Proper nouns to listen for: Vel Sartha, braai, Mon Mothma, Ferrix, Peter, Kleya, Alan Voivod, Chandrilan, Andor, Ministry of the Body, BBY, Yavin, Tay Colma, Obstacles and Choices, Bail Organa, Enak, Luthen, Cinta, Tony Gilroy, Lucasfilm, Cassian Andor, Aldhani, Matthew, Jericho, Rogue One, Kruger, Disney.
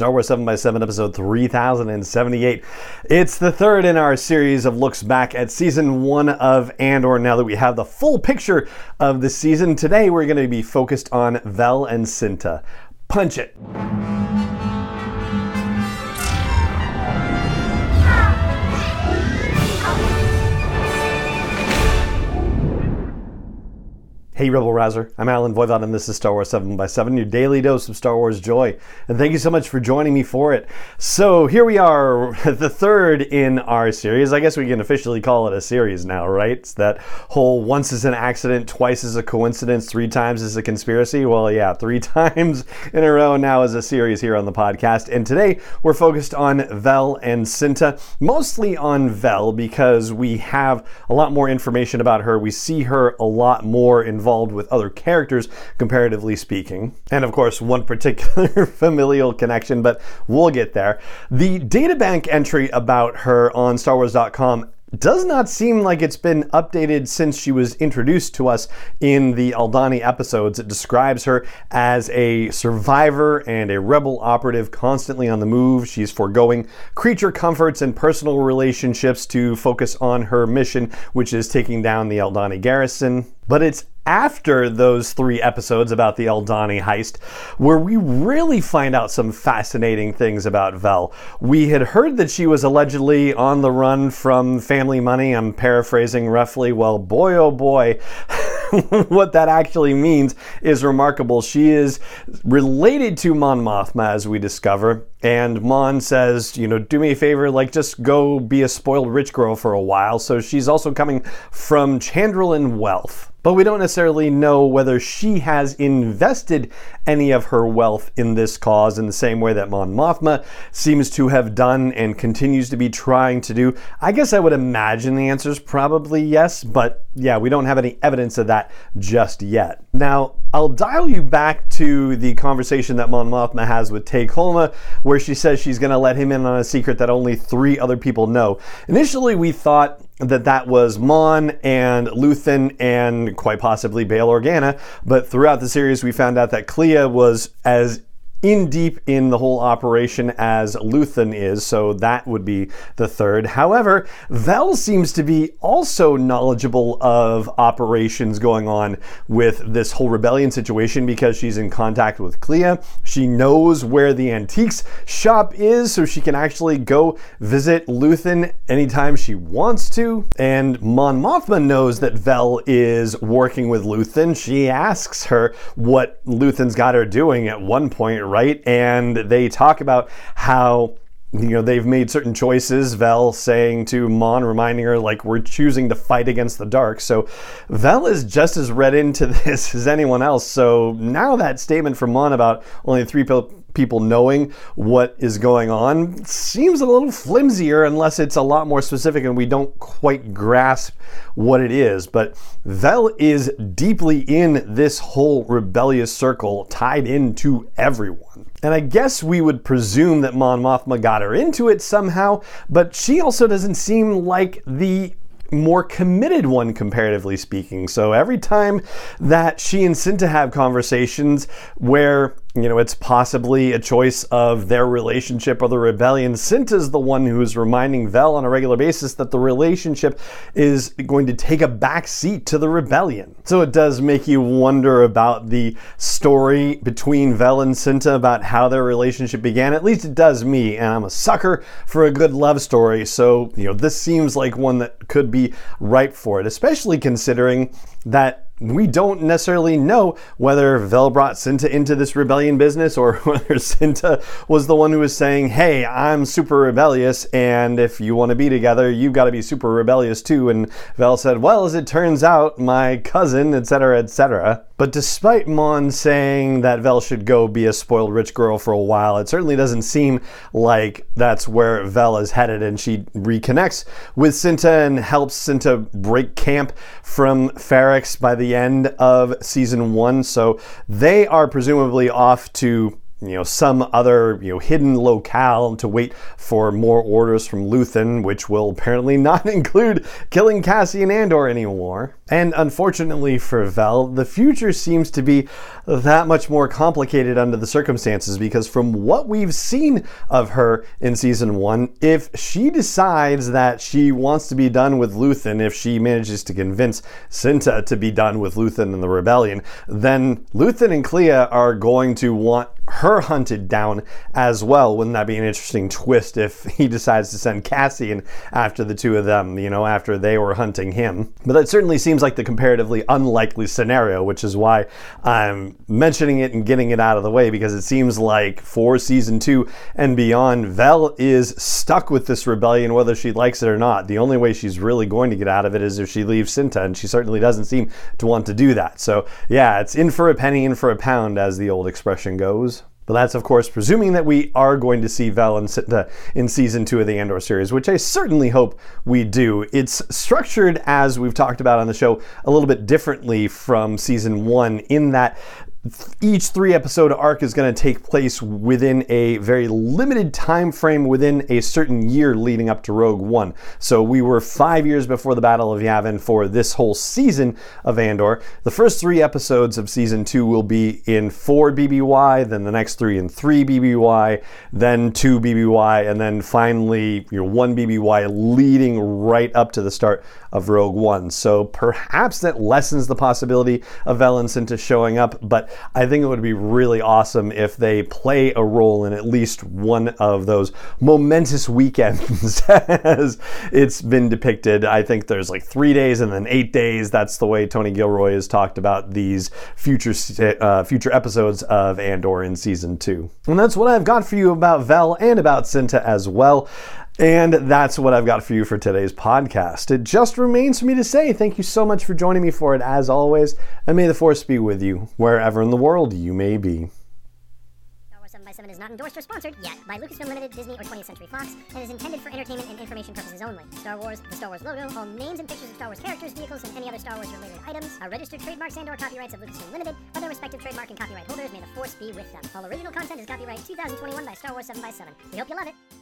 Star Wars 7x7, episode 3078. It's the third in our series of looks back at season one of Andor. Now that we have the full picture of the season, today we're going to be focused on Vel and Cinta. Punch it! Hey Rebel Rouser, I'm Alan Voivod and this is Star Wars 7x7, your daily dose of Star Wars joy. And thank you so much for joining me for it. So here we are, the third in our series. I guess we can officially call it a series now, right? It's that whole once is an accident, twice is a coincidence, three times is a conspiracy. Well, yeah, three times in a row now is a series here on the podcast. And today we're focused on Vel and Cinta, mostly on Vel because we have a lot more information about her. We see her a lot more involved with other characters, comparatively speaking. And of course, one particular familial connection, but we'll get there. The databank entry about her on StarWars.com does not seem like it's been updated since she was introduced to us in the Aldhani episodes. It describes her as a survivor and a rebel operative constantly on the move. She's foregoing creature comforts and personal relationships to focus on her mission, which is taking down the Aldhani garrison. But it's after those three episodes about the Aldhani heist where we really find out some fascinating things about Vel. We had heard that she was allegedly on the run from family money. I'm paraphrasing roughly. Well, boy, oh boy. What that actually means is remarkable. She is related to Mon Mothma, as we discover, and Mon says, you know, do me a favor, like just go be a spoiled rich girl for a while. So she's also coming from Chandrilan wealth, but we don't necessarily know whether she has invested any of her wealth in this cause in the same way that Mon Mothma seems to have done and continues to be trying to do. I guess I would imagine the answer is probably yes, but yeah, we don't have any evidence of that just yet. Now, I'll dial you back to the conversation that Mon Mothma has with Tay Colma, where she says she's going to let him in on a secret that only three other people know. Initially, we thought that was Mon and Luthen and quite possibly Bail Organa, but throughout the series, we found out that Kleya was as in deep in the whole operation as Luthen is, so that would be the third. However, Vel seems to be also knowledgeable of operations going on with this whole rebellion situation because she's in contact with Kleya. She knows where the antiques shop is, so she can actually go visit Luthen anytime she wants to. And Mon Mothma knows that Vel is working with Luthen. She asks her what Luthen's got her doing at one point, right? And they talk about how, you know, they've made certain choices, Vel saying to Mon, reminding her, like, we're choosing to fight against the dark. So Vel is just as read into this as anyone else. So now that statement from Mon about only three people knowing what is going on seems a little flimsier unless it's a lot more specific and we don't quite grasp what it is. But Vel is deeply in this whole rebellious circle, tied into everyone. And I guess we would presume that Mon Mothma got her into it somehow, but she also doesn't seem like the more committed one, comparatively speaking. So every time that she and Cinta have conversations where, you know, it's possibly a choice of their relationship or the rebellion, Cinta's the one who's reminding Vel on a regular basis that the relationship is going to take a back seat to the rebellion. So it does make you wonder about the story between Vel and Cinta, about how their relationship began. At least it does me, and I'm a sucker for a good love story. So, you know, this seems like one that could be ripe for it, especially considering that we don't necessarily know whether Vel brought Cinta into this rebellion business or whether Cinta was the one who was saying, hey, I'm super rebellious, and if you want to be together, you've got to be super rebellious too. And Vel said, well, as it turns out, my cousin, etc., etc. But despite Mon saying that Vel should go be a spoiled rich girl for a while, it certainly doesn't seem like that's where Vel is headed, and she reconnects with Cinta and helps Cinta break camp from Ferrix by the end of season one. So they are presumably off to, you know, some other, you know, hidden locale to wait for more orders from Luthen, which will apparently not include killing Cassian Andor anymore. And unfortunately for Vel, the future seems to be that much more complicated under the circumstances, because from what we've seen of her in season one, if she decides that she wants to be done with Luthen, if she manages to convince Cinta to be done with Luthen and the rebellion, then Luthen and Kleya are going to want her hunted down as well. Wouldn't that be an interesting twist if he decides to send Cassian after the two of them, you know, after they were hunting him? But that certainly seems like the comparatively unlikely scenario, which is why I'm mentioning it and getting it out of the way, because it seems like for season two and beyond, Vel is stuck with this rebellion whether she likes it or not. The only way she's really going to get out of it is if she leaves Cinta, and she certainly doesn't seem to want to do that. So yeah, it's in for a penny, in for a pound, as the old expression goes. But that's, of course, presuming that we are going to see Vel and Cinta in season two of the Andor series, which I certainly hope we do. It's structured, as we've talked about on the show, a little bit differently from season one, in that each three-episode arc is going to take place within a very limited time frame, within a certain year leading up to Rogue One. So we were 5 years before the Battle of Yavin for this whole season of Andor. The first three episodes of season two will be in 4 BBY, then the next three in 3 BBY, then 2 BBY, and then finally 1 BBY, leading right up to the start of Rogue One. So perhaps that lessens the possibility of Vel and Cinta showing up, but I think it would be really awesome if they play a role in at least one of those momentous weekends as it's been depicted. I think there's like 3 days and then 8 days. That's the way Tony Gilroy has talked about these future episodes of Andor in season two. And that's what I've got for you about Vel and about Cinta as well. And that's what I've got for you for today's podcast. It just remains for me to say thank you so much for joining me for it, as always, and may the Force be with you wherever in the world you may be. Star Wars 7x7 is not endorsed or sponsored yet by Lucasfilm Limited, Disney, or 20th Century Fox, and is intended for entertainment and information purposes only. Star Wars, the Star Wars logo, all names and pictures of Star Wars characters, vehicles, and any other Star Wars-related items are registered trademarks and/or copyrights of Lucasfilm Limited, or their respective trademark and copyright holders. May the Force be with them. All original content is copyright 2021 by Star Wars 7x7. We hope you love it.